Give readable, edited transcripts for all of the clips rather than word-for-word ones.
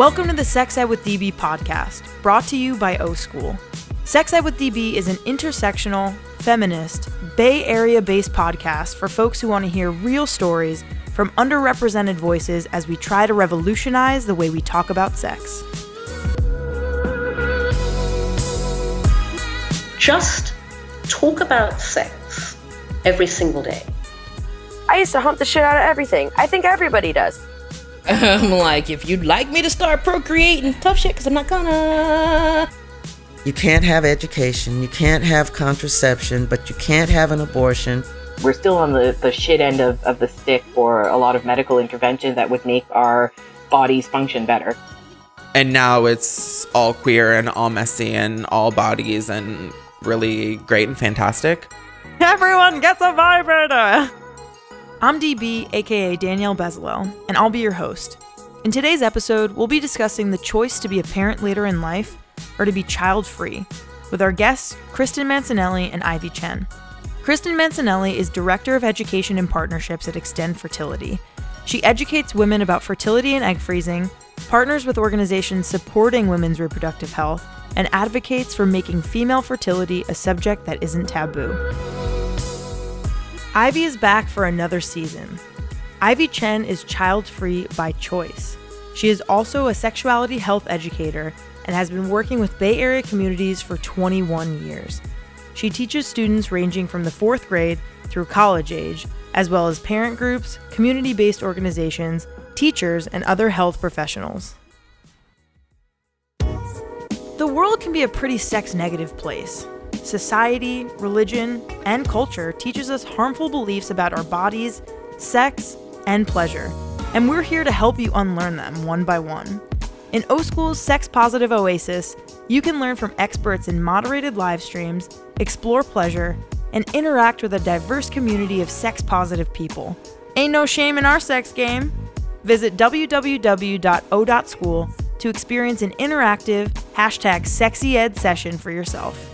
Welcome to the Sex Ed with DB podcast, brought to you by O-School. Sex Ed with DB is an intersectional, feminist, Bay Area-based podcast for folks who want to hear real stories from underrepresented voices as we try to revolutionize the way we talk about sex. Just talk about sex every single day. I used to hump the shit out of everything. I think everybody does. I'm like, if you'd like me to start procreating, tough shit, because I'm not gonna. You can't have education, you can't have contraception, but you can't have an abortion. We're still on the shit end of the stick for a lot of medical intervention that would make our bodies function better. And now it's all queer and all messy and all bodies and really great and fantastic. Everyone gets a vibrator! I'm DB, aka Danielle Bezalel, and I'll be your host. In today's episode, we'll be discussing the choice to be a parent later in life or to be child-free with our guests, Kristen Mancinelli and Ivy Chen. Kristen Mancinelli is Director of Education and Partnerships at Extend Fertility. She educates women about fertility and egg freezing, partners with organizations supporting women's reproductive health, and advocates for making female fertility a subject that isn't taboo. Ivy is back for another season. Ivy Chen is child-free by choice. She is also a sexuality health educator and has been working with Bay Area communities for 21 years. She teaches students ranging from the 4th grade through college age, as well as parent groups, community-based organizations, teachers, and other health professionals. The world can be a pretty sex-negative place. Society, religion, and culture teaches us harmful beliefs about our bodies, sex, and pleasure, and we're here to help you unlearn them one by one. In O-School's Sex Positive Oasis, you can learn from experts in moderated live streams, explore pleasure, and interact with a diverse community of sex-positive people. Ain't no shame in our sex game! Visit www.o.school to experience an interactive #sexyed session for yourself.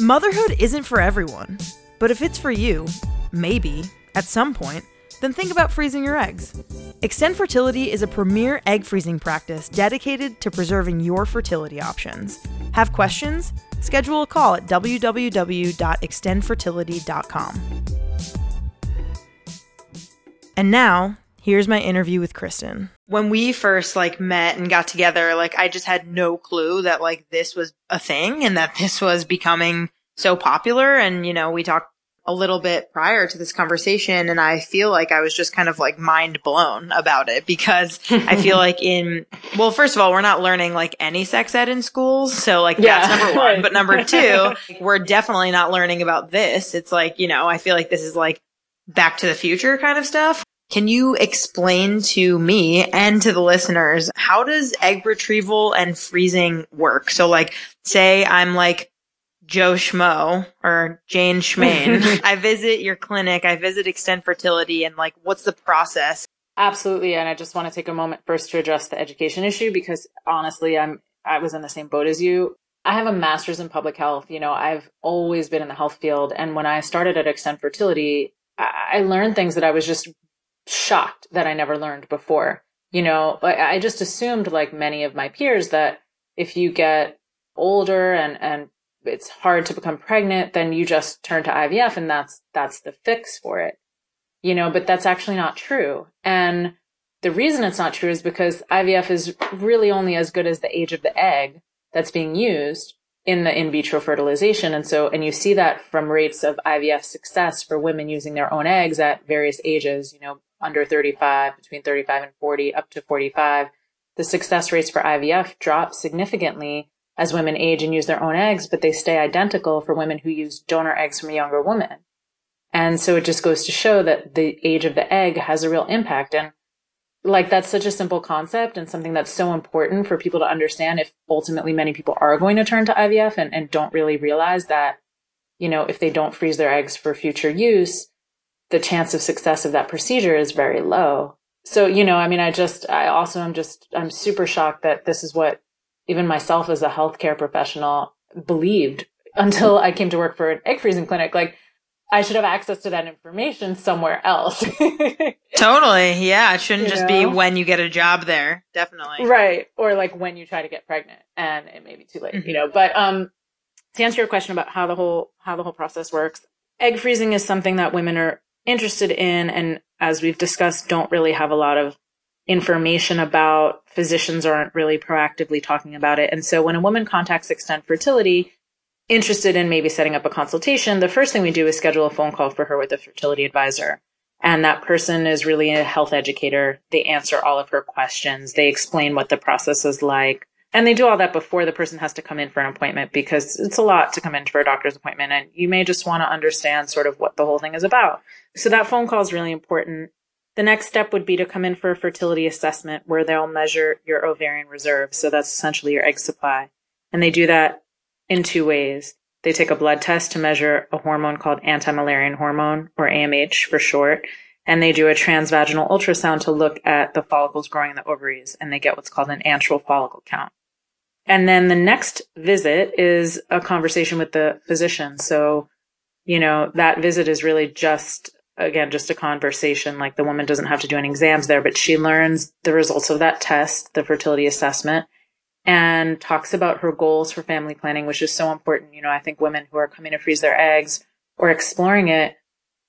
Motherhood isn't for everyone, but if it's for you, maybe, at some point, then think about freezing your eggs. Extend Fertility is a premier egg freezing practice dedicated to preserving your fertility options. Have questions? Schedule a call at www.extendfertility.com. And now, here's my interview with Kristen. When we first met and got together, I just had no clue that this was a thing and that this was becoming so popular. And, we talked a little bit prior to this conversation, and I feel like I was just kind of mind blown about it, because I feel well, first of all, we're not learning any sex ed in schools. So that's number one, but number two, we're definitely not learning about this. It's I feel like this is Back to the Future kind of stuff. Can you explain to me and to the listeners, how does egg retrieval and freezing work? So say I'm Joe Schmo or Jane Schmain. I visit your clinic, I visit Extend Fertility, and what's the process? Absolutely. And I just want to take a moment first to address the education issue, because honestly, I was in the same boat as you. I have a master's in public health. I've always been in the health field. And when I started at Extend Fertility, I learned things that I was just shocked that I never learned before. I just assumed, like many of my peers, that if you get older and it's hard to become pregnant, then you just turn to IVF and that's the fix for it, but that's actually not true. And the reason it's not true is because IVF is really only as good as the age of the egg that's being used in the in vitro fertilization. And you see that from rates of IVF success for women using their own eggs at various ages, under 35, between 35 and 40, up to 45, the success rates for IVF drop significantly as women age and use their own eggs, but they stay identical for women who use donor eggs from a younger woman. And so it just goes to show that the age of the egg has a real impact. And that's such a simple concept and something that's so important for people to understand, if ultimately many people are going to turn to IVF and don't really realize that, if they don't freeze their eggs for future use, the chance of success of that procedure is very low. So, I'm super shocked that this is what even myself as a healthcare professional believed until I came to work for an egg freezing clinic. I should have access to that information somewhere else. Totally. Yeah. It shouldn't just be when you get a job there. Definitely. Right. Or like when you try to get pregnant and it may be too late, but, to answer your question about how the whole process works, egg freezing is something that women are interested in. And as we've discussed, don't really have a lot of information about. Physicians aren't really proactively talking about it. And so when a woman contacts Extend Fertility, interested in maybe setting up a consultation, the first thing we do is schedule a phone call for her with a fertility advisor. And that person is really a health educator. They answer all of her questions. They explain what the process is like. And they do all that before the person has to come in for an appointment, because it's a lot to come in for a doctor's appointment. And you may just want to understand sort of what the whole thing is about. So that phone call is really important. The next step would be to come in for a fertility assessment where they'll measure your ovarian reserve. So that's essentially your egg supply. And they do that in two ways. They take a blood test to measure a hormone called anti-müllerian hormone, or AMH for short, and they do a transvaginal ultrasound to look at the follicles growing in the ovaries, and they get what's called an antral follicle count. And then the next visit is a conversation with the physician. So, that visit is really just a conversation. Like, the woman doesn't have to do any exams there, but she learns the results of that test, the fertility assessment, and talks about her goals for family planning, which is so important. I think women who are coming to freeze their eggs or exploring it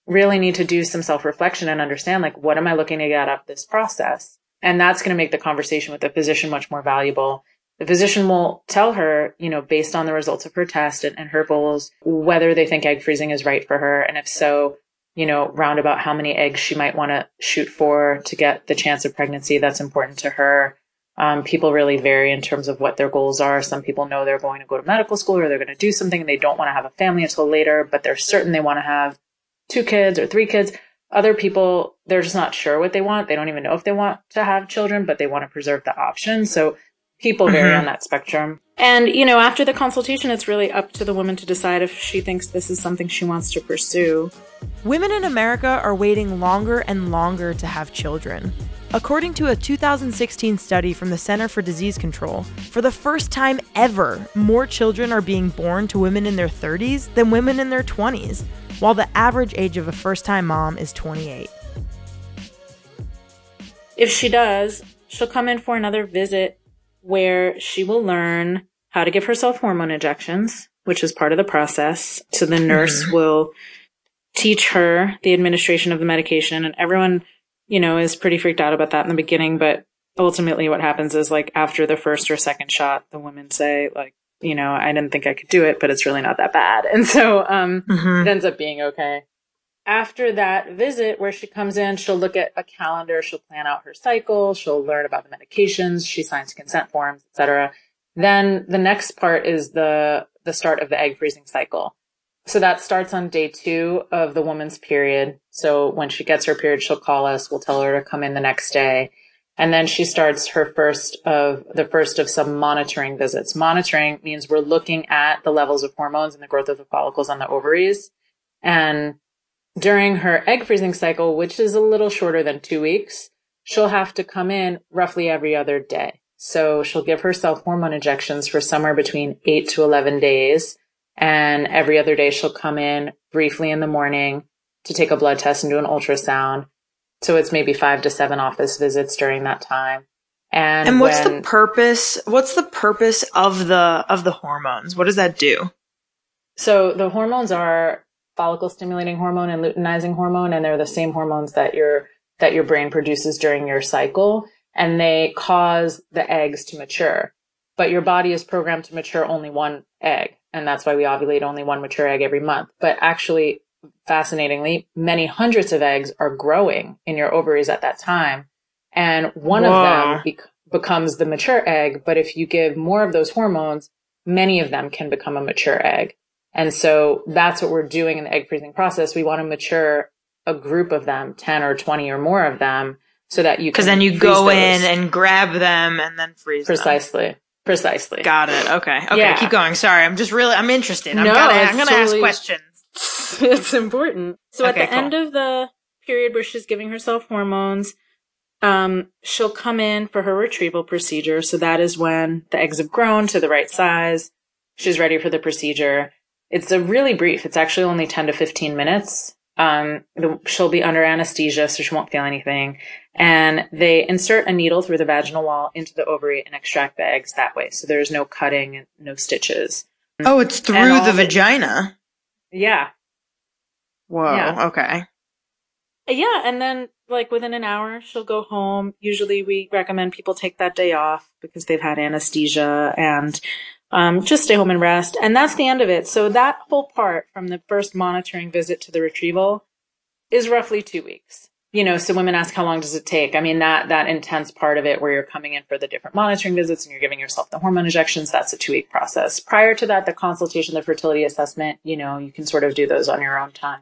really need to do some self-reflection and understand, like, what am I looking to get out of this process? And that's going to make the conversation with the physician much more valuable. The physician will tell her, based on the results of her test and her goals, whether they think egg freezing is right for her. And if so, round about how many eggs she might want to shoot for to get the chance of pregnancy that's important to her. People really vary in terms of what their goals are. Some people know they're going to go to medical school or they're going to do something and they don't want to have a family until later, but they're certain they want to have 2 kids or 3 kids. Other people, they're just not sure what they want. They don't even know if they want to have children, but they want to preserve the option. So people vary on that spectrum. And, after the consultation, it's really up to the woman to decide if she thinks this is something she wants to pursue. Women in America are waiting longer and longer to have children. According to a 2016 study from the Center for Disease Control, for the first time ever, more children are being born to women in their 30s than women in their 20s, while the average age of a first-time mom is 28. If she does, she'll come in for another visit where she will learn how to give herself hormone injections, which is part of the process. So the nurse will teach her the administration of the medication, and everyone is pretty freaked out about that in the beginning, but ultimately what happens is, like, after the first or second shot, the women say, like, I didn't think I could do it, but it's really not that bad. And so it ends up being okay. After that visit where she comes in, she'll look at a calendar, she'll plan out her cycle, she'll learn about the medications, she signs consent forms, etc. Then the next part is the start of the egg freezing cycle. So that starts on day 2 of the woman's period. So when she gets her period, she'll call us. We'll tell her to come in the next day. And then she starts her first of some monitoring visits. Monitoring means we're looking at the levels of hormones and the growth of the follicles on the ovaries. And during her egg freezing cycle, which is a little shorter than 2 weeks, she'll have to come in roughly every other day. So she'll give herself hormone injections for somewhere between 8 to 11 days. And every other day she'll come in briefly in the morning to take a blood test and do an ultrasound. So it's maybe 5 to 7 office visits during that time. And what's the purpose of the hormones? What does that do? So the hormones are follicle stimulating hormone and luteinizing hormone, and they're the same hormones that your brain produces during your cycle, and they cause the eggs to mature. But your body is programmed to mature only one egg. And that's why we ovulate only one mature egg every month. But actually, fascinatingly, many hundreds of eggs are growing in your ovaries at that time. And one of them becomes the mature egg. But if you give more of those hormones, many of them can become a mature egg. And so that's what we're doing in the egg freezing process. We want to mature a group of them, 10 or 20 or more of them, so that you can. Because then you go in and grab them and then freeze them. Precisely. Got it. Okay. Yeah. Keep going. Sorry. I'm just I'm interested. I'm going to ask questions. It's important. So at the end of the period where she's giving herself hormones, she'll come in for her retrieval procedure. So that is when the eggs have grown to the right size. She's ready for the procedure. It's really brief. It's actually only 10 to 15 minutes. She'll be under anesthesia, so she won't feel anything. And they insert a needle through the vaginal wall into the ovary and extract the eggs that way. So there's no cutting and no stitches. Oh, it's through the vagina? Yeah. Whoa, yeah. Okay. Yeah, and then, like, within an hour, she'll go home. Usually we recommend people take that day off because they've had anesthesia, and just stay home and rest. And that's the end of it. So that whole part, from the first monitoring visit to the retrieval, is roughly 2 weeks. You know, so women ask, how long does it take? I mean, that intense part of it where you're coming in for the different monitoring visits and you're giving yourself the hormone injections, that's a 2-week process. Prior to that, the consultation, the fertility assessment, you know, you can sort of do those on your own time.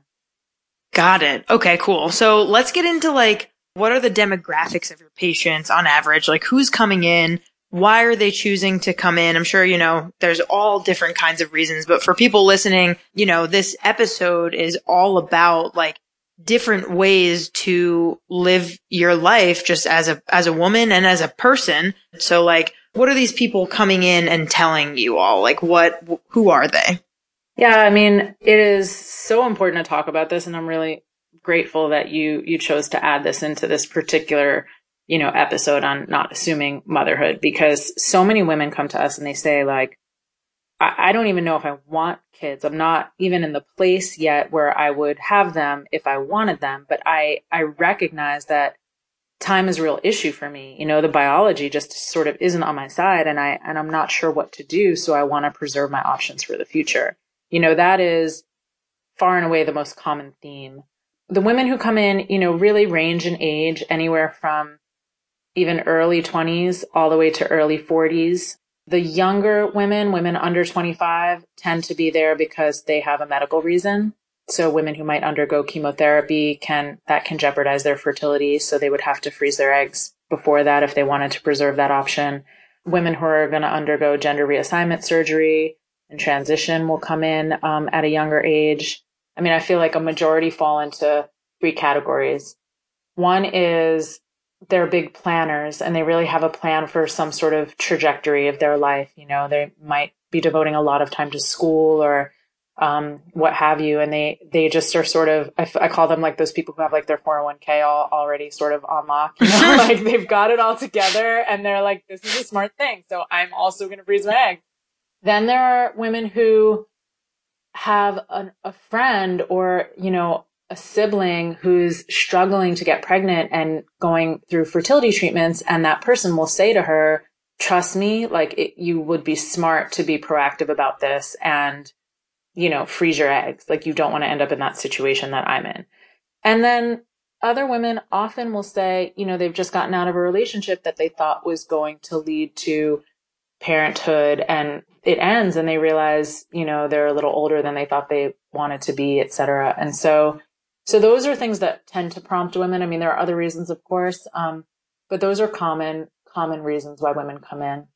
Got it. Okay, cool. So let's get into, like, what are the demographics of your patients on average? Like, who's coming in? Why are they choosing to come in? I'm sure, you know, there's all different kinds of reasons, but for people listening, you know, this episode is all about, like, different ways to live your life just as a woman and as a person. So, like, what are these people coming in and telling you all? Like, who are they? Yeah. I mean, it is so important to talk about this, and I'm really grateful that you chose to add this into this particular, you know, episode on not assuming motherhood, because so many women come to us and they say, like, I don't even know if I want kids. I'm not even in the place yet where I would have them if I wanted them. But I recognize that time is a real issue for me. You know, the biology just sort of isn't on my side, and I'm not sure what to do. So I want to preserve my options for the future. You know, that is far and away the most common theme. The women who come in, you know, really range in age anywhere from even early 20s all the way to early 40s. The younger women under 25, tend to be there because they have a medical reason. So women who might undergo chemotherapy that can jeopardize their fertility. So they would have to freeze their eggs before that if they wanted to preserve that option. Women who are going to undergo gender reassignment surgery and transition will come in at a younger age. I mean, I feel like a majority fall into 3 categories. One is they're big planners and they really have a plan for some sort of trajectory of their life. You know, they might be devoting a lot of time to school or what have you. And they just are sort of, I call them like those people who have like their 401k all already sort of on lock. You know? Like they've got it all together and they're like, this is a smart thing. So I'm also going to freeze my egg. Then there are women who have a friend or, you know, a sibling who's struggling to get pregnant and going through fertility treatments. And that person will say to her, trust me, like you would be smart to be proactive about this and, you know, freeze your eggs. Like you don't want to end up in that situation that I'm in. And then other women often will say, you know, they've just gotten out of a relationship that they thought was going to lead to parenthood, and it ends and they realize, you know, they're a little older than they thought they wanted to be, et cetera. And so those are things that tend to prompt women. I mean, there are other reasons, of course, but those are common reasons why women come in.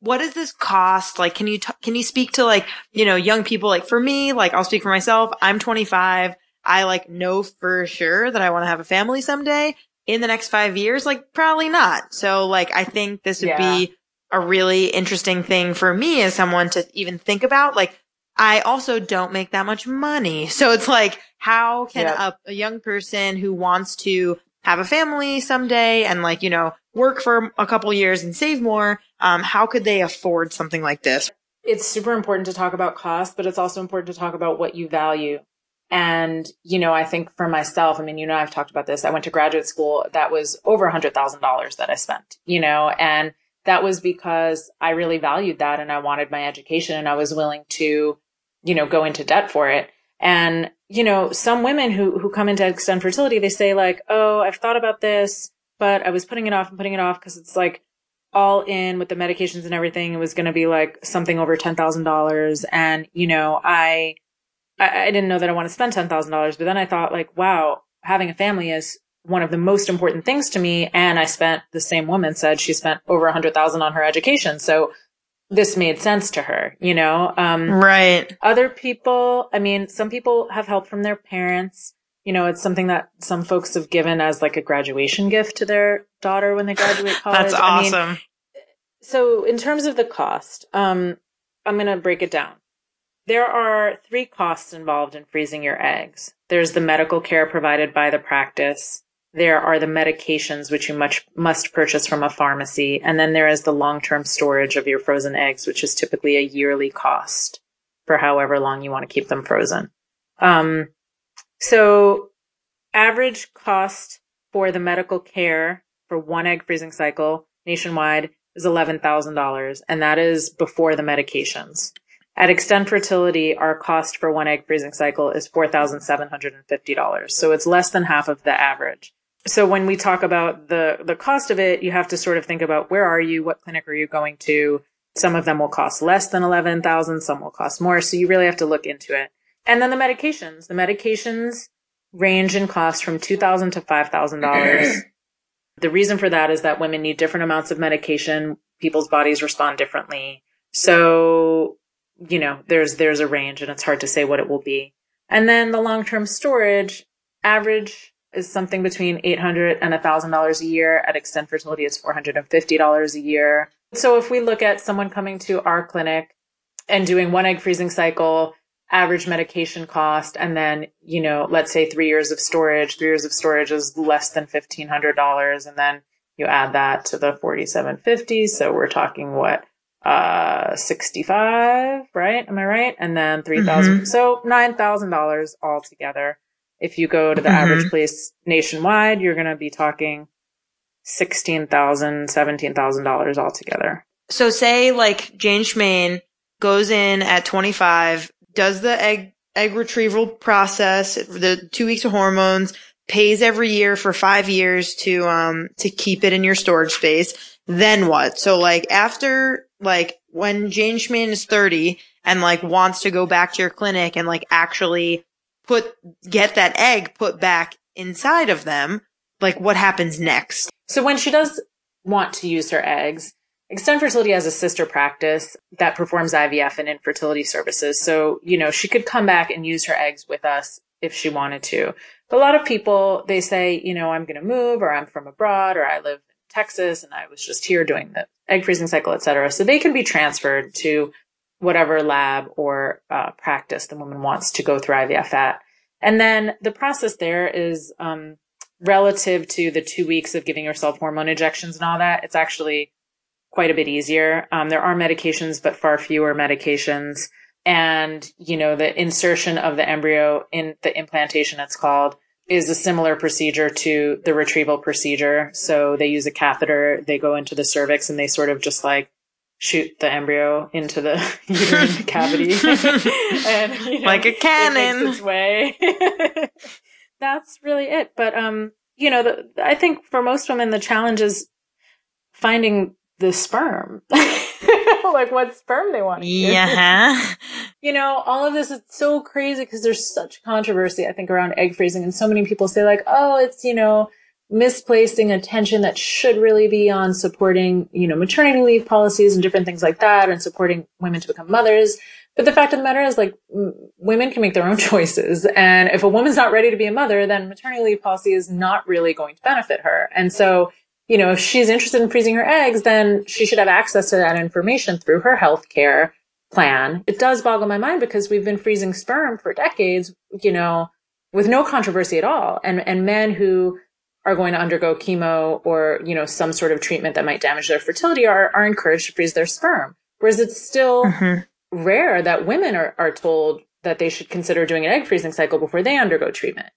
What does this cost? Like, can you speak to, like, you know, young people? Like for me, like I'll speak for myself. I'm 25. I like know for sure that I want to have a family someday in the next 5 years. Like probably not. So like, I think this would be a really interesting thing for me as someone to even think about. Like, I also don't make that much money. So it's like, how can a young person who wants to have a family someday and, like, you know, work for a couple years and save more, how could they afford something like this? It's super important to talk about cost, but it's also important to talk about what you value. And, you know, I think for myself, I mean, you know, I've talked about this. I went to graduate school. That was over $100,000 that I spent, you know, and that was because I really valued that and I wanted my education and I was willing to, you know, go into debt for it. And, you know, some women who come into Extend Fertility, they say like, oh, I've thought about this, but I was putting it off because it's like all in with the medications and everything. It was going to be like something over $10,000. And, you know, I didn't know that I want to spend $10,000, but then I thought like, wow, having a family is one of the most important things to me. And I spent, the same woman said she spent over $100,000 on her education. So this made sense to her, you know? Right. Other people, I mean, some people have help from their parents. You know, it's something that some folks have given as like a graduation gift to their daughter when they graduate college. That's awesome. I mean, so in terms of the cost, I'm going to break it down. There are three costs involved in freezing your eggs. There's the medical care provided by the practice. There are the medications, which you must purchase from a pharmacy. And then there is the long-term storage of your frozen eggs, which is typically a yearly cost for however long you want to keep them frozen. So average cost for the medical care for one egg freezing cycle nationwide is $11,000, and that is before the medications. At Extend Fertility, our cost for one egg freezing cycle is $4,750. So it's less than half of the average. So when we talk about the cost of it, you have to sort of think about where are you, what clinic are you going to? Some of them will cost less than $11,000, some will cost more. So you really have to look into it. And then the medications. The medications range in cost from $2,000 to $5,000. The reason for that is that women need different amounts of medication. People's bodies respond differently. So, you know, there's a range and it's hard to say what it will be. And then the long-term storage average is something between $800 and $1,000 a year. At Extend Fertility, it's $450 a year. So if we look at someone coming to our clinic and doing one egg freezing cycle, average medication cost, and then, you know, let's say 3 years of storage. 3 years of storage is less than $1,500. And then you add that to the $4,750. So we're talking what? 65, right? Am I right? And then 3,000. Mm-hmm. So $9,000 altogether. If you go to the average place nationwide, you're going to be talking $16,000, $17,000 altogether. So say like Jane Schmain goes in at 25, does the egg retrieval process, the 2 weeks of hormones, pays every year for 5 years to keep it in your storage space. Then what? So like after, like when Jane Schmain is 30 and like wants to go back to your clinic and like actually get that egg put back inside of them, like what happens next? So when she does want to use her eggs, Extend Fertility has a sister practice that performs IVF and infertility services. So, you know, she could come back and use her eggs with us if she wanted to. But a lot of people, they say, you know, I'm going to move, or I'm from abroad, or I live Texas and I was just here doing the egg freezing cycle, et cetera. So they can be transferred to whatever lab or practice the woman wants to go through IVF at. And then the process there is relative to the 2 weeks of giving yourself hormone injections and all that. It's actually quite a bit easier. There are medications, but far fewer medications. And, you know, the insertion of the embryo in the implantation, it's called, is a similar procedure to the retrieval procedure. So they use a catheter, they go into the cervix, and they sort of just like shoot the embryo into the uterine cavity. And, you know, like a cannon. It makes its way. That's really it. But, you know, I think for most women, the challenge is finding the sperm, like what sperm they want to use. Yeah. You know, all of this is so crazy because there's such controversy, I think, around egg freezing. And so many people say like, oh, it's, you know, misplacing attention that should really be on supporting, you know, maternity leave policies and different things like that, and supporting women to become mothers. But the fact of the matter is, like, women can make their own choices. And if a woman's not ready to be a mother, then maternity leave policy is not really going to benefit her. And so, you know, if she's interested in freezing her eggs, then she should have access to that information through her healthcare plan. It does boggle my mind because we've been freezing sperm for decades, you know, with no controversy at all. And men who are going to undergo chemo or, you know, some sort of treatment that might damage their fertility are encouraged to freeze their sperm. Whereas it's still rare that women are told that they should consider doing an egg freezing cycle before they undergo treatment.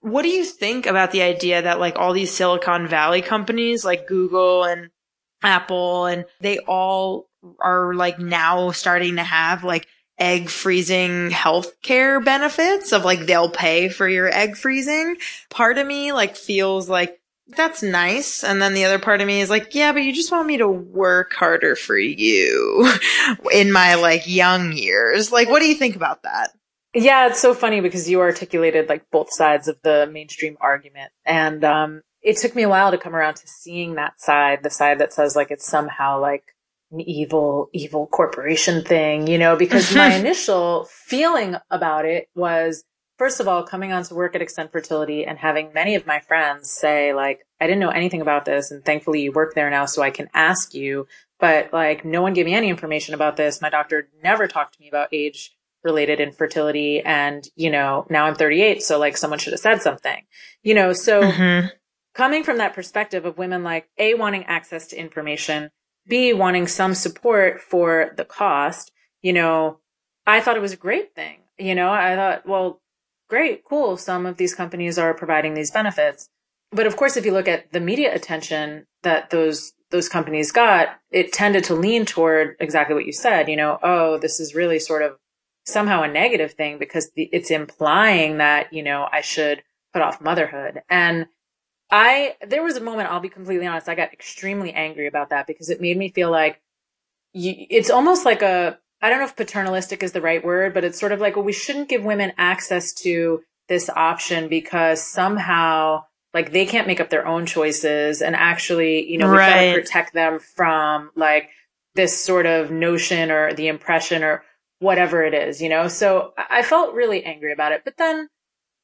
What do you think about the idea that like all these Silicon Valley companies like Google and Apple, and they all are like now starting to have like egg freezing healthcare benefits of like they'll pay for your egg freezing? Part of me like feels like that's nice. And then the other part of me is like, yeah, but you just want me to work harder for you in my like young years. Like, what do you think about that? Yeah, it's so funny because you articulated like both sides of the mainstream argument. And it took me a while to come around to seeing that side, the side that says like it's somehow like an evil corporation thing, you know, because my initial feeling about it was, first of all, coming on to work at Extend Fertility and having many of my friends say like, I didn't know anything about this, and thankfully you work there now so I can ask you, but like no one gave me any information about this. My doctor never talked to me about age related infertility. And, you know, now I'm 38. So like someone should have said something, you know, so coming from that perspective of women, like A, wanting access to information, B, wanting some support for the cost, you know, I thought it was a great thing. You know, I thought, well, great, cool. Some of these companies are providing these benefits. But of course, if you look at the media attention that those companies got, it tended to lean toward exactly what you said, you know, oh, this is really sort of somehow a negative thing because it's implying that, you know, I should put off motherhood. And there was a moment, I'll be completely honest, I got extremely angry about that because it made me feel like it's almost like I don't know if paternalistic is the right word, but it's sort of like, well, we shouldn't give women access to this option because somehow like they can't make up their own choices. And actually, you know, we try to protect them from like this sort of notion or the impression or whatever it is, you know? So I felt really angry about it, but then,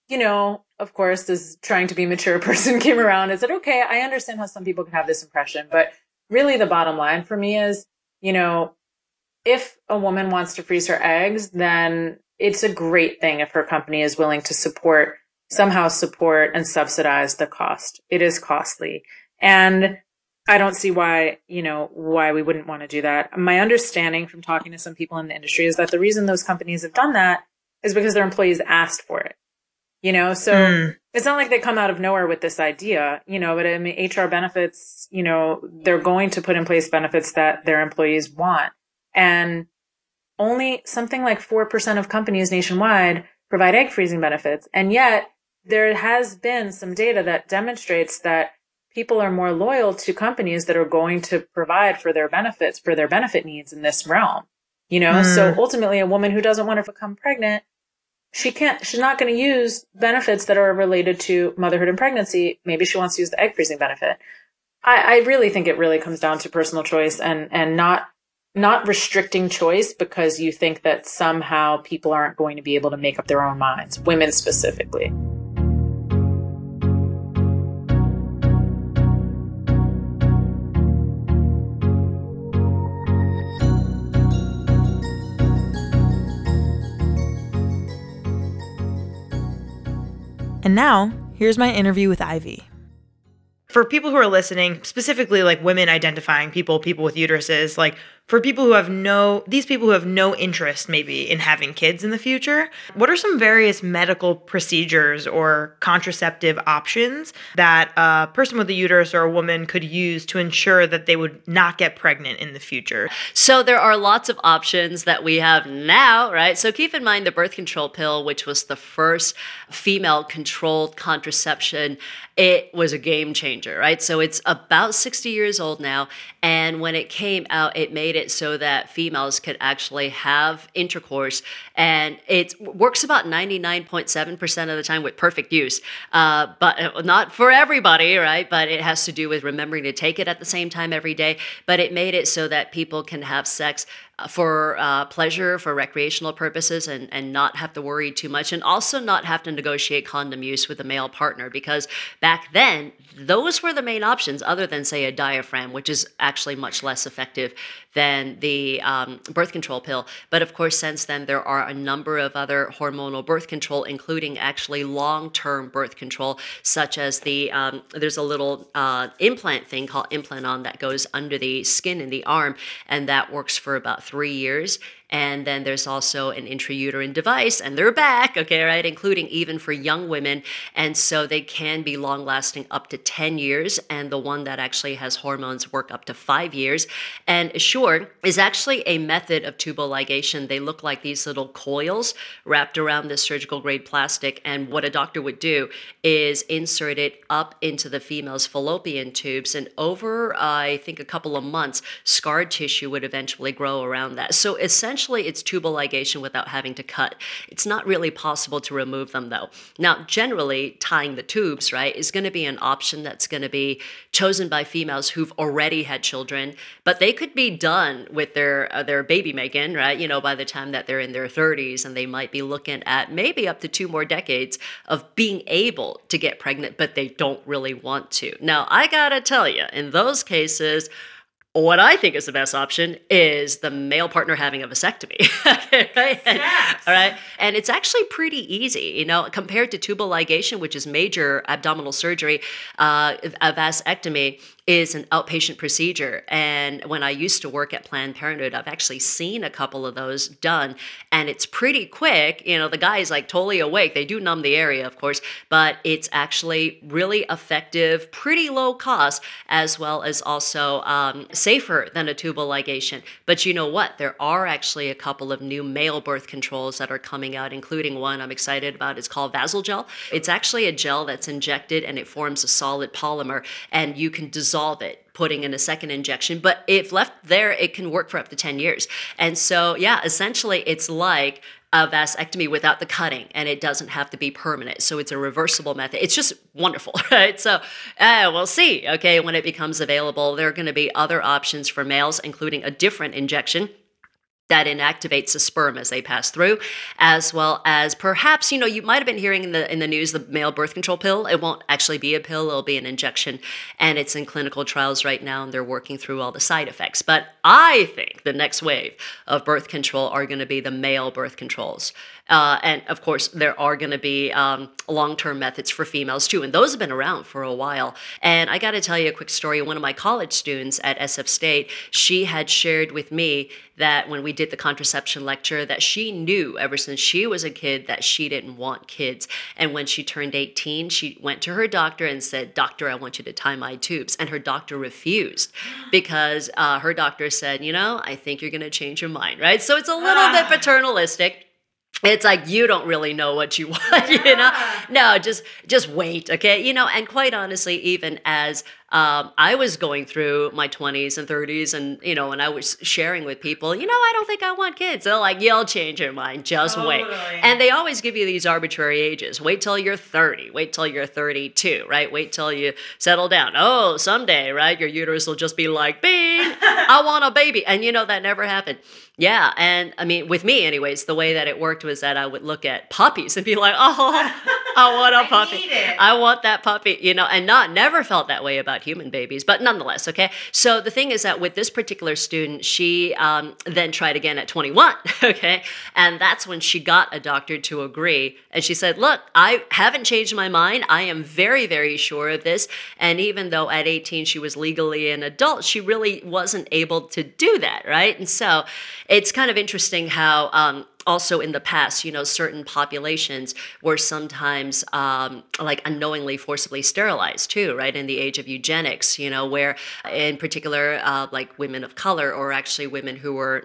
you know, of course, this trying to be mature person came around and said, okay, I understand how some people can have this impression, but really the bottom line for me is, you know, if a woman wants to freeze her eggs, then it's a great thing if her company is willing to somehow support and subsidize the cost. It is costly. And I don't see why, you know, why we wouldn't want to do that. My understanding from talking to some people in the industry is that the reason those companies have done that is because their employees asked for it. You know, so it's not like they come out of nowhere with this idea, you know, but I mean, HR benefits, you know, they're going to put in place benefits that their employees want. And only something like 4% of companies nationwide provide egg freezing benefits. And yet there has been some data that demonstrates that people are more loyal to companies that are going to provide for their benefits, for their benefit needs in this realm. You know, so ultimately a woman who doesn't want to become pregnant, she's not going to use benefits that are related to motherhood and pregnancy. Maybe she wants to use the egg freezing benefit. I really think it really comes down to personal choice and not restricting choice because you think that somehow people aren't going to be able to make up their own minds, women specifically. And now, here's my interview with Ivy. For people who are listening, specifically like women identifying people, people with uteruses, like for people who have no interest maybe in having kids in the future, what are some various medical procedures or contraceptive options that a person with a uterus or a woman could use to ensure that they would not get pregnant in the future? So there are lots of options that we have now, right? So keep in mind the birth control pill, which was the first female-controlled contraception. It was a game changer. Right? So it's about 60 years old now. And when it came out, it made it so that females could actually have intercourse. And it works about 99.7% of the time with perfect use, but not for everybody, right? But it has to do with remembering to take it at the same time every day. But it made it so that people can have sex for pleasure, for recreational purposes, and not have to worry too much, and also not have to negotiate condom use with a male partner, because back then, those were the main options other than, say, a diaphragm, which is actually much less effective than the birth control pill. But of course, since then, there are a number of other hormonal birth control, including actually long-term birth control, such as there's a little implant thing called Implanon that goes under the skin in the arm, and that works for about 3 years. And then there's also an intrauterine device, and they're back, okay, right, including even for young women. And so they can be long-lasting up to 10 years, and the one that actually has hormones work up to 5 years. And Essure is actually a method of tubal ligation. They look like these little coils wrapped around this surgical-grade plastic, and what a doctor would do is insert it up into the female's fallopian tubes, and over, I think, a couple of months, scar tissue would eventually grow around that. So Essentially, it's tubal ligation without having to cut. It's not really possible to remove them, though. Now, generally, tying the tubes, right, is going to be an option that's going to be chosen by females who've already had children, but they could be done with their baby making, right, you know, by the time that they're in their 30s, and they might be looking at maybe up to 2 more decades of being able to get pregnant, but they don't really want to. Now, I got to tell you, in those cases, What I think is the best option is the male partner having a vasectomy, right? And, all right, and it's actually pretty easy, you know, compared to tubal ligation, which is major abdominal surgery. A vasectomy is an outpatient procedure, and when I used to work at Planned Parenthood, I've actually seen a couple of those done, and it's pretty quick. You know, the guy is like totally awake. They do numb the area, of course, but it's actually really effective, pretty low cost, as well as also safer than a tubal ligation. But you know what? There are actually a couple of new male birth controls that are coming out, including one I'm excited about. It's called Vasalgel. It's actually a gel that's injected and it forms a solid polymer, and you can dissolve it, putting in a second injection. But if left there, it can work for up to 10 years. And so, yeah, essentially it's like a vasectomy without the cutting, and it doesn't have to be permanent. So it's a reversible method. It's just wonderful, right? So we'll see, okay, when it becomes available. There are going to be other options for males, including a different injection that inactivates the sperm as they pass through, as well as perhaps, you know, you might have been hearing in the news, the male birth control pill. It won't actually be a pill, it'll be an injection, and it's in clinical trials right now, and they're working through all the side effects. But I think the next wave of birth control are going to be the male birth controls. And of course, there are going to be long-term methods for females too, and those have been around for a while. And I got to tell you a quick story. One of my college students at SF State, she had shared with me that when we did the contraception lecture, that she knew ever since she was a kid that she didn't want kids. And when she turned 18, she went to her doctor and said, "Doctor, I want you to tie my tubes." And her doctor refused because her doctor said, "You know, I think you're going to change your mind," right? So it's a little bit paternalistic. It's like, you don't really know what you want, you know? No, just wait, okay? You know, and quite honestly, even as I was going through my 20s and 30s and, you know, and I was sharing with people, you know, "I don't think I want kids." They're like, "You'll change your mind, just wait." And they always give you these arbitrary ages. Wait till you're 30, wait till you're 32, right? Wait till you settle down. Oh, someday, right? Your uterus will just be like, "Bing, I want a baby." And you know, that never happened. Yeah, and I mean, with me anyways, the way that it worked was that I would look at puppies and be like, "Oh, I want a puppy. I want that puppy," you know, and never felt that way about human babies, but nonetheless, okay? So the thing is that with this particular student, she then tried again at 21, okay? And that's when she got a doctor to agree, and she said, "Look, I haven't changed my mind. I am very, very sure of this." And even though at 18 she was legally an adult, she really wasn't able to do that, right? And so it's kind of interesting how also in the past, you know, certain populations were sometimes like unknowingly forcibly sterilized too, right? In the age of eugenics, you know, where in particular like women of color, or actually women who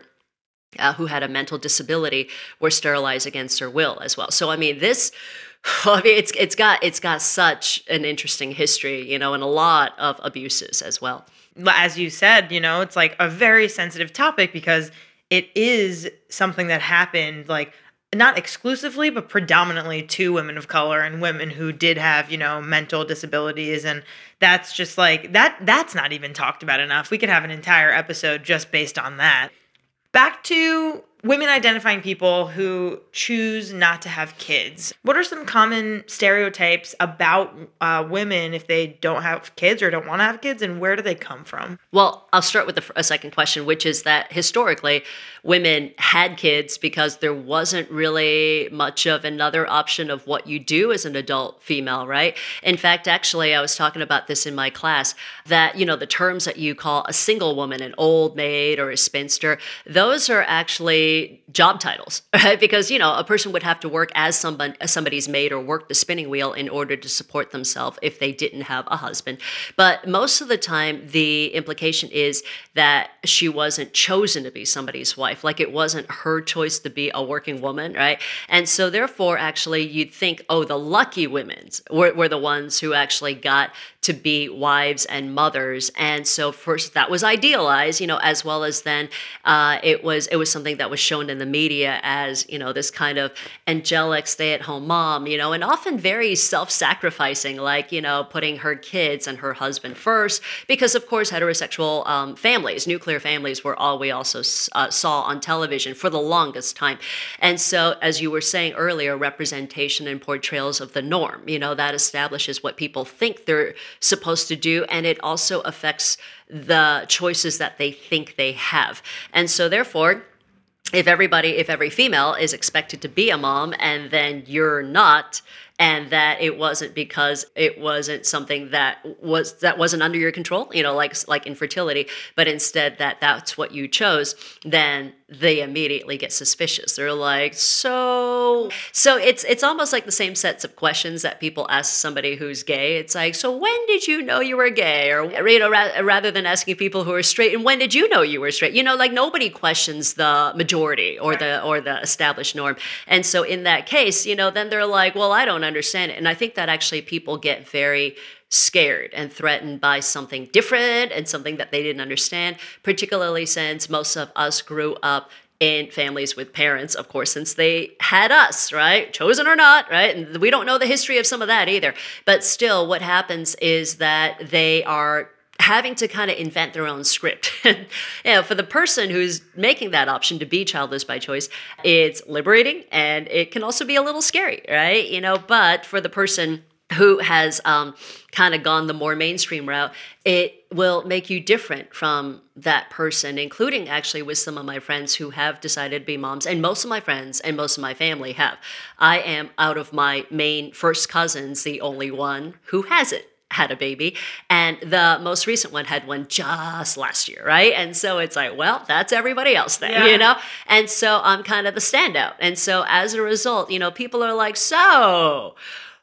had a mental disability, were sterilized against their will as well. So, I mean, it's got such an interesting history, you know, and a lot of abuses as well. As you said, you know, it's like a very sensitive topic because it is something that happened, like, not exclusively, but predominantly to women of color and women who did have, you know, mental disabilities. And that's just like, that's not even talked about enough. We could have an entire episode just based on that. Back to women identifying people who choose not to have kids. What are some common stereotypes about women if they don't have kids or don't want to have kids, and where do they come from? Well, I'll start with a second question, which is that historically, women had kids because there wasn't really much of another option of what you do as an adult female, right? In fact, actually, I was talking about this in my class, that, you know, the terms that you call a single woman, an old maid or a spinster, those are actually job titles, right? Because, you know, a person would have to work as somebody's maid or work the spinning wheel in order to support themselves if they didn't have a husband. But most of the time, the implication is that she wasn't chosen to be somebody's wife, like it wasn't her choice to be a working woman, right? And so therefore, actually, you'd think, oh, the lucky women were the ones who actually got to be wives and mothers. And so first, that was idealized, you know, as well as then it was something that was shown in the media as, you know, this kind of angelic stay-at-home mom, you know, and often very self-sacrificing, like, you know, putting her kids and her husband first, because of course heterosexual families, nuclear families, were all we also saw on television for the longest time. And so, as you were saying earlier, representation and portrayals of the norm, you know, that establishes what people think their supposed to do, and it also affects the choices that they think they have. And so therefore, if every female is expected to be a mom and then you're not, and that it wasn't because it wasn't something that wasn't under your control, you know, like infertility, but instead that's what you chose, then they immediately get suspicious. They're like, so it's almost like the same sets of questions that people ask somebody who's gay. It's like, so when did you know you were gay? Or, you know, rather than asking people who are straight, and when did you know you were straight? You know, like nobody questions the majority or the established norm. And so in that case, you know, then they're like, well, I don't understand it. And I think that actually people get very scared and threatened by something different and something that they didn't understand, particularly since most of us grew up in families with parents, of course, since they had us, right? Chosen or not, right? And we don't know the history of some of that either. But still, what happens is that they are having to kind of invent their own script. You know, for the person who's making that option to be childless by choice, it's liberating and it can also be a little scary, right? You know, but for the person who has kind of gone the more mainstream route, it will make you different from that person, including actually with some of my friends who have decided to be moms, and most of my friends and most of my family have. I am, out of my main first cousins, the only one who hasn't had a baby, and the most recent one had one just last year, right? And so it's like, well, that's everybody else then, yeah. You know? And so I'm kind of the standout. And so as a result, you know, people are like, so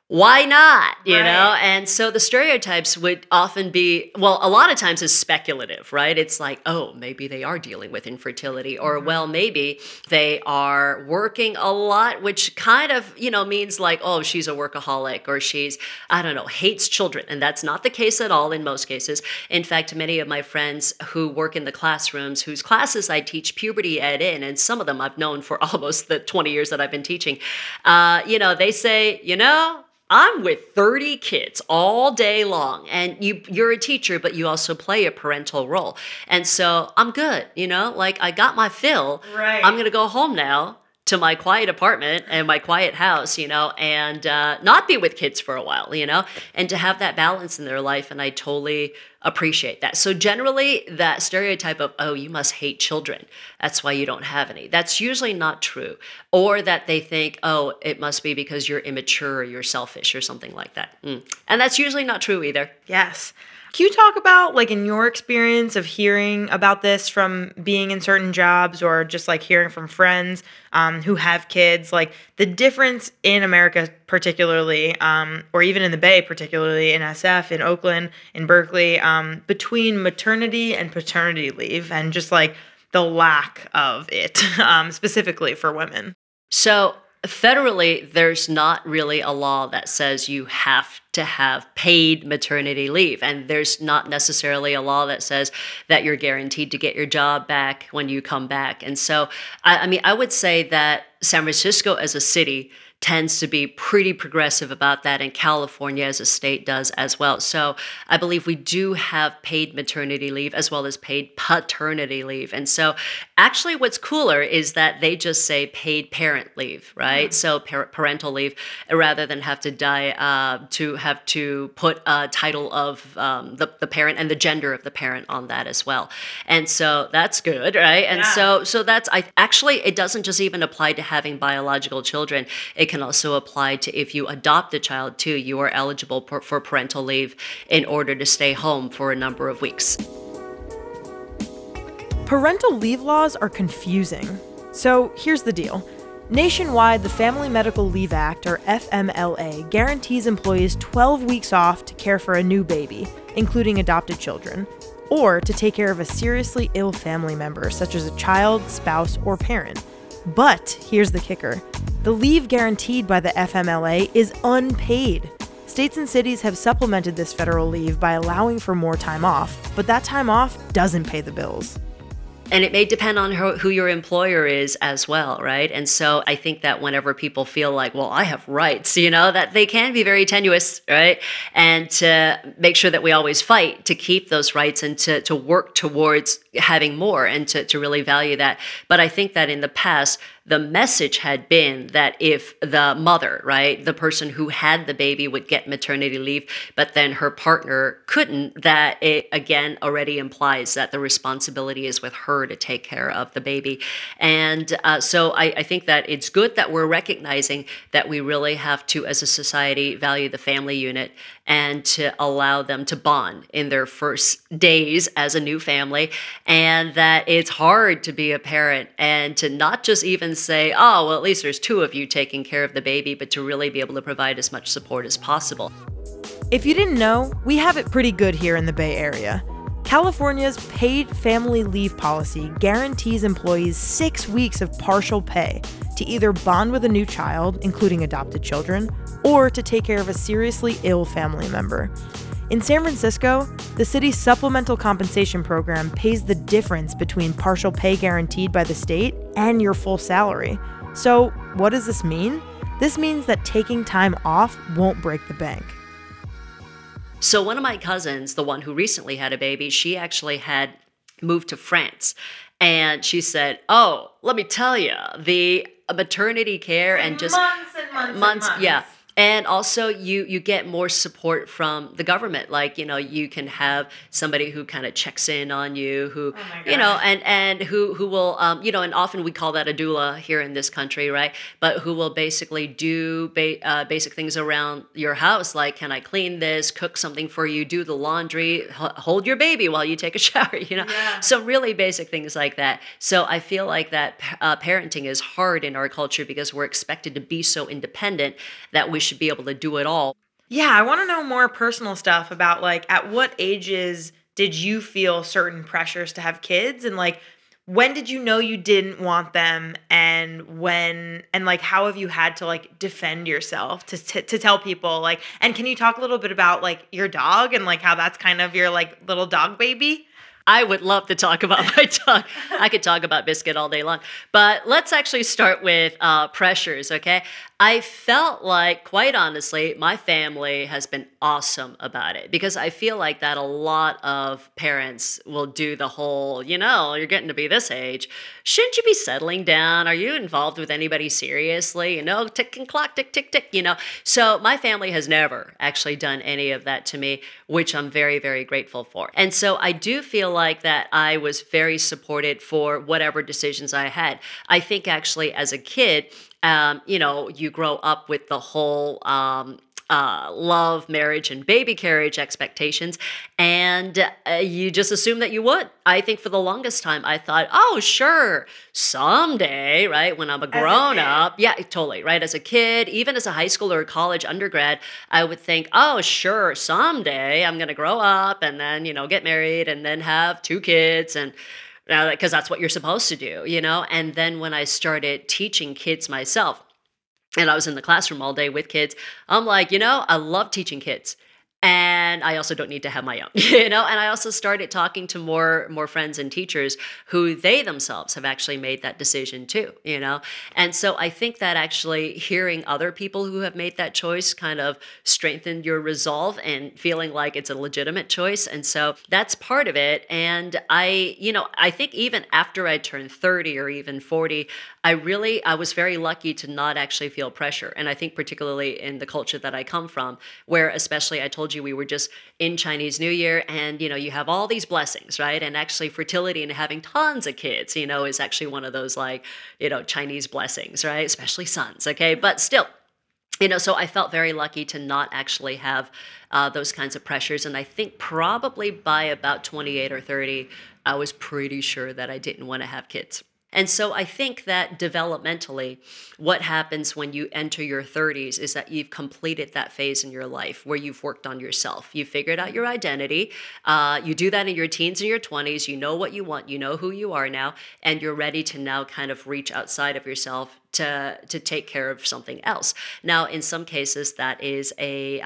why not, you right. know? And so the stereotypes would often be, well, a lot of times is speculative, right? It's like, oh, maybe they are dealing with infertility, or mm-hmm. well, maybe they are working a lot, which kind of, you know, means like, oh, she's a workaholic, or she's, I don't know, hates children. And that's not the case at all in most cases. In fact, many of my friends who work in the classrooms, whose classes I teach puberty ed in, and some of them I've known for almost the 20 years that I've been teaching, you know, they say, you know, I'm with 30 kids all day long, and you're a teacher, but you also play a parental role. And so I'm good, you know, like I got my fill. Right. I'm going to go home now to my quiet apartment and my quiet house, you know, and not be with kids for a while, you know, and to have that balance in their life. And I totally appreciate that. So generally that stereotype of, oh, you must hate children, that's why you don't have any, that's usually not true. Or that they think, oh, it must be because you're immature or you're selfish or something like that. And that's usually not true either. Yes. Can you talk about, like, in your experience of hearing about this from being in certain jobs, or just like hearing from friends who have kids, like the difference in America particularly, or even in the Bay particularly, in SF, in Oakland, in Berkeley, between maternity and paternity leave, and just like the lack of it specifically for women? So federally, there's not really a law that says you have to have paid maternity leave. And there's not necessarily a law that says that you're guaranteed to get your job back when you come back. And so, I mean, I would say that San Francisco as a city tends to be pretty progressive about that, and California as a state does as well. So I believe we do have paid maternity leave as well as paid paternity leave. And so actually what's cooler is that they just say paid parent leave, right? Mm-hmm. So parental leave, rather than have to put a title of the parent and the gender of the parent on that as well. And so that's good, right? And yeah. so that's, actually, it doesn't just even apply to having biological children. It can also apply to if you adopt a child too, you are eligible for parental leave in order to stay home for a number of weeks. Parental leave laws are confusing. So here's the deal. Nationwide, the Family Medical Leave Act, or FMLA, guarantees employees 12 weeks off to care for a new baby, including adopted children, or to take care of a seriously ill family member, such as a child, spouse, or parent. But here's the kicker. The leave guaranteed by the FMLA is unpaid. States and cities have supplemented this federal leave by allowing for more time off, but that time off doesn't pay the bills. And it may depend on who your employer is as well, right? And so I think that whenever people feel like, well, I have rights, you know, that they can be very tenuous, right? And to make sure that we always fight to keep those rights and to work towards having more, and to really value that. But I think that in the past, the message had been that if the mother, right, the person who had the baby would get maternity leave, but then her partner couldn't, that it again already implies that the responsibility is with her to take care of the baby. And so I think that it's good that we're recognizing that we really have to, as a society, value the family unit and to allow them to bond in their first days as a new family, and that it's hard to be a parent and to not just even say, oh, well, at least there's two of you taking care of the baby, but to really be able to provide as much support as possible. If you didn't know, we have it pretty good here in the Bay Area. California's paid family leave policy guarantees employees 6 weeks of partial pay to either bond with a new child, including adopted children, or to take care of a seriously ill family member. In San Francisco, the city's supplemental compensation program pays the difference between partial pay guaranteed by the state and your full salary. So what does this mean? This means that taking time off won't break the bank. So one of my cousins, the one who recently had a baby, she actually had moved to France. And she said, oh, let me tell you, the maternity care and just months. Yeah. And also you get more support from the government. Like, you know, you can have somebody who kind of checks in on you, who, you know, and who will, you know, and often we call that a doula here in this country, right? But who will basically do basic things around your house. Like, can I clean this, cook something for you, do the laundry, hold your baby while you take a shower, you know? Yeah. So really basic things like that. So I feel like that parenting is hard in our culture because we're expected to be so independent that we should be able to do it all. Yeah, I want to know more personal stuff about, like, at what ages did you feel certain pressures to have kids? And, like, when did you know you didn't want them? And when, and, like, how have you had to, like, defend yourself to tell people, like, and can you talk a little bit about, like, your dog and, like, how that's kind of your, like, little dog baby? I would love to talk about my dog. I could talk about Biscuit all day long. But let's actually start with pressures, okay? I felt like, quite honestly, my family has been awesome about it, because I feel like that a lot of parents will do the whole, you know, you're getting to be this age. Shouldn't you be settling down? Are you involved with anybody seriously? You know, tick and clock, tick, tick, tick, you know. So my family has never actually done any of that to me, which I'm very, very grateful for. And so I do feel like that I was very supported for whatever decisions I had. I think actually as a kid, you know, you grow up with the whole love, marriage, and baby carriage expectations, and you just assume that you would. I think for the longest time, I thought, oh, sure, someday, right, when I'm a grown-up. Yeah, totally, right? As a kid, even as a high schooler or college undergrad, I would think, oh, sure, someday I'm going to grow up and then, you know, get married and then have two kids and... because that's what you're supposed to do, you know? And then when I started teaching kids myself, and I was in the classroom all day with kids, I'm like, you know, I love teaching kids. And I also don't need to have my own, you know? And I also started talking to more friends and teachers who they themselves have actually made that decision too, you know? And so I think that actually hearing other people who have made that choice kind of strengthened your resolve and feeling like it's a legitimate choice. And so that's part of it. And I, you know, I think even after I turned 30 or even 40, I was very lucky to not actually feel pressure. And I think particularly in the culture that I come from, where especially I told you we were just in Chinese New Year, and you know, you have all these blessings, right? And actually fertility and having tons of kids, you know, is actually one of those, like, you know, Chinese blessings, right? Especially sons, okay? But still, you know, so I felt very lucky to not actually have those kinds of pressures. And I think probably by about 28 or 30, I was pretty sure that I didn't want to have kids. And so I think that developmentally, what happens when you enter your 30s is that you've completed that phase in your life where you've worked on yourself. You've figured out your identity. You do that in your teens and your 20s. You know what you want. You know who you are now. And you're ready to now kind of reach outside of yourself to take care of something else. Now, in some cases, that is a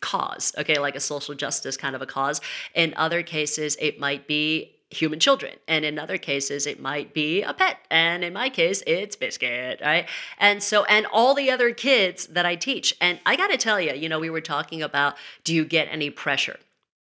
cause, okay, like a social justice kind of a cause. In other cases, it might be human children. And in other cases, it might be a pet. And in my case, it's Biscuit, right? And so, and all the other kids that I teach. And I got to tell you, you know, we were talking about, do you get any pressure?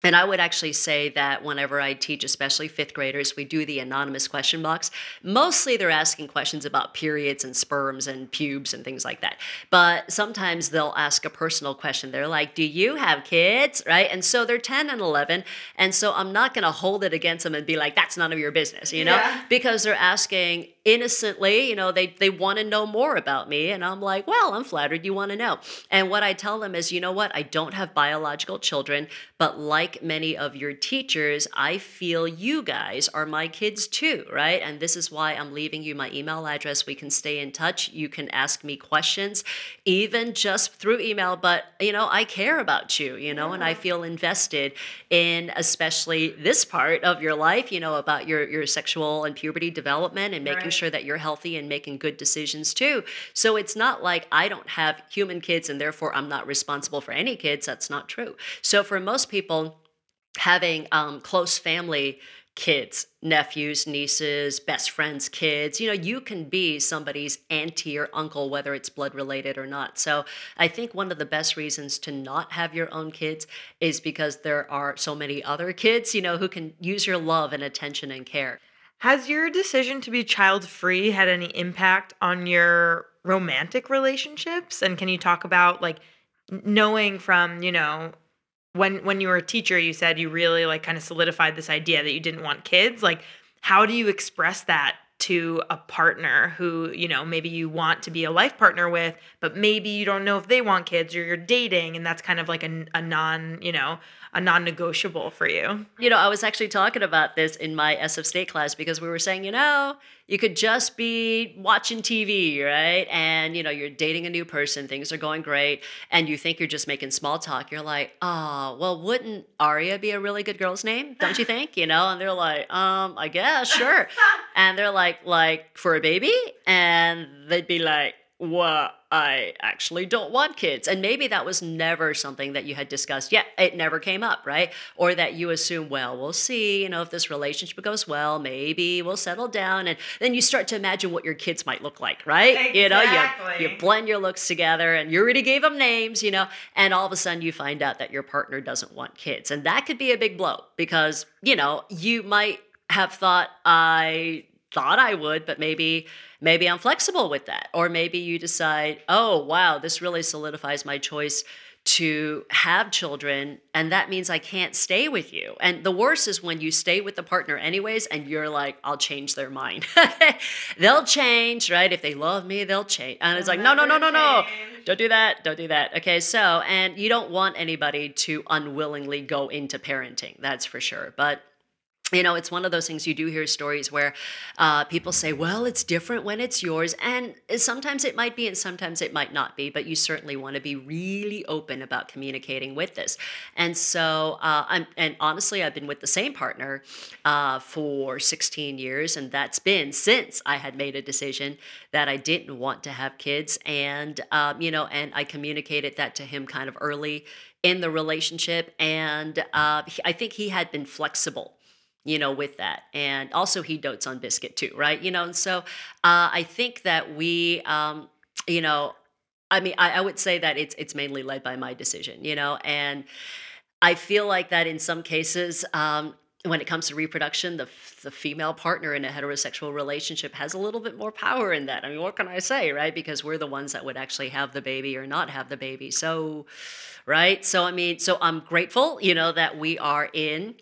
And I would actually say that whenever I teach, especially fifth graders, we do the anonymous question box. Mostly they're asking questions about periods and sperms and pubes and things like that. But sometimes they'll ask a personal question. They're like, do you have kids? Right? And so they're 10 and 11. And so I'm not going to hold it against them and be like, that's none of your business, you know, yeah. because they're asking innocently, you know, they want to know more about me. And I'm like, well, I'm flattered you want to know. And what I tell them is, you know what? I don't have biological children, but like many of your teachers, I feel you guys are my kids too, right? And this is why I'm leaving you my email address. We can stay in touch. You can ask me questions, even just through email. But, you know, I care about you, you know, yeah. and I feel invested in especially this part of your life, you know, about your sexual and puberty development and making right. sure that you're healthy and making good decisions too. So it's not like I don't have human kids and therefore I'm not responsible for any kids. That's not true. So for most people, having close family kids, nephews, nieces, best friends, kids, you know, you can be somebody's auntie or uncle, whether it's blood related or not. So I think one of the best reasons to not have your own kids is because there are so many other kids, you know, who can use your love and attention and care. Has your decision to be child-free had any impact on your romantic relationships? And can you talk about, like, knowing from, you know, when you were a teacher, you said you really, like, kind of solidified this idea that you didn't want kids. Like, how do you express that to a partner who, you know, maybe you want to be a life partner with, but maybe you don't know if they want kids or you're dating and that's kind of like a non-negotiable for you? You know, I was actually talking about this in my SF State class because we were saying, you know, you could just be watching TV, right? And, you know, you're dating a new person, things are going great, and you think you're just making small talk. You're like, oh, well, wouldn't Aria be a really good girl's name? Don't you think? You know, and they're like, I guess, sure. And they're like for a baby? And they'd be like, well, I actually don't want kids. And maybe that was never something that you had discussed yet. It never came up, right? Or that you assume, well, we'll see, you know, if this relationship goes well, maybe we'll settle down. And then you start to imagine what your kids might look like, right? Exactly. You know, you blend your looks together and you already gave them names, you know, and all of a sudden you find out that your partner doesn't want kids. And that could be a big blow because, you know, you might have thought, I thought I would, but maybe I'm flexible with that. Or maybe you decide, oh, wow, this really solidifies my choice to have children, and that means I can't stay with you. And the worst is when you stay with the partner anyways, and you're like, I'll change their mind. They'll change, right? If they love me, they'll change. And it's like, no. Don't do that. Okay, so, and you don't want anybody to unwillingly go into parenting, that's for sure. But you know, it's one of those things you do hear stories where people say, well, it's different when it's yours. And sometimes it might be and sometimes it might not be. But you certainly want to be really open about communicating with this. And so, honestly, I've been with the same partner for 16 years. And that's been since I had made a decision that I didn't want to have kids. And, you know, and I communicated that to him kind of early in the relationship. And I think he had been flexible, you know, with that. And also he dotes on Biscuit too, right? You know, and so I think that we, you know, I mean, I would say that it's mainly led by my decision, you know, and I feel like that in some cases, when it comes to reproduction, the female partner in a heterosexual relationship has a little bit more power in that. I mean, what can I say, right? Because we're the ones that would actually have the baby or not have the baby. So, right? So, I mean, so I'm grateful, you know, that we are in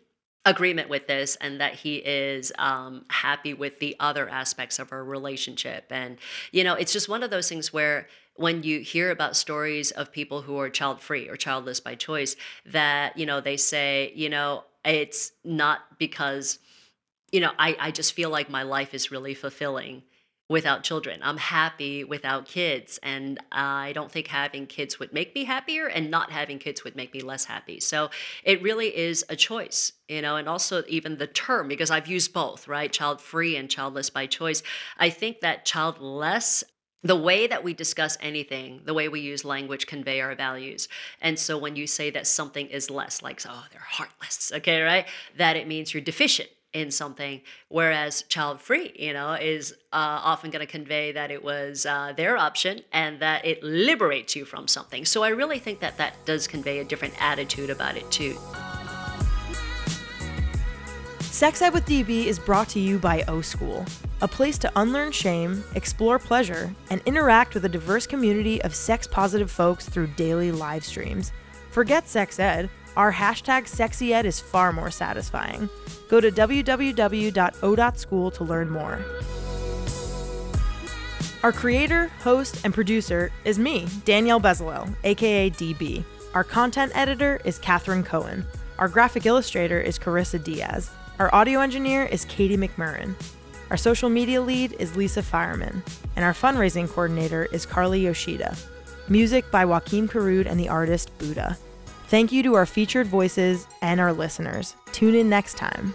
agreement with this and that he is happy with the other aspects of our relationship. And, you know, it's just one of those things where when you hear about stories of people who are child-free or childless by choice that, you know, they say, you know, it's not because, you know, I just feel like my life is really fulfilling without children. I'm happy without kids. And I don't think having kids would make me happier and not having kids would make me less happy. So it really is a choice, you know, and also even the term, because I've used both, right? Child-free and childless by choice. I think that childless, the way that we discuss anything, the way we use language convey our values. And so when you say that something is less, like, oh, they're heartless, okay, right? That it means you're deficient in something, whereas child-free, you know, is often going to convey that it was their option and that it liberates you from something. So I really think that that does convey a different attitude about it too. Sex Ed with DB is brought to you by O-School, a place to unlearn shame, explore pleasure, and interact with a diverse community of sex-positive folks through daily live streams. Forget sex ed. Our hashtag sexy ed is far more satisfying. Go to www.o.school to learn more. Our creator, host, and producer is me, Danielle Bezalel, aka DB. Our content editor is Cathren Cohen. Our graphic illustrator is Carissa Diaz. Our audio engineer is Katie McMurran. Our social media lead is Lisa Feierman. And our fundraising coordinator is Carly Yoshida. Music by Joaquin Carud and the artist Buddha. Thank you to our featured voices and our listeners. Tune in next time.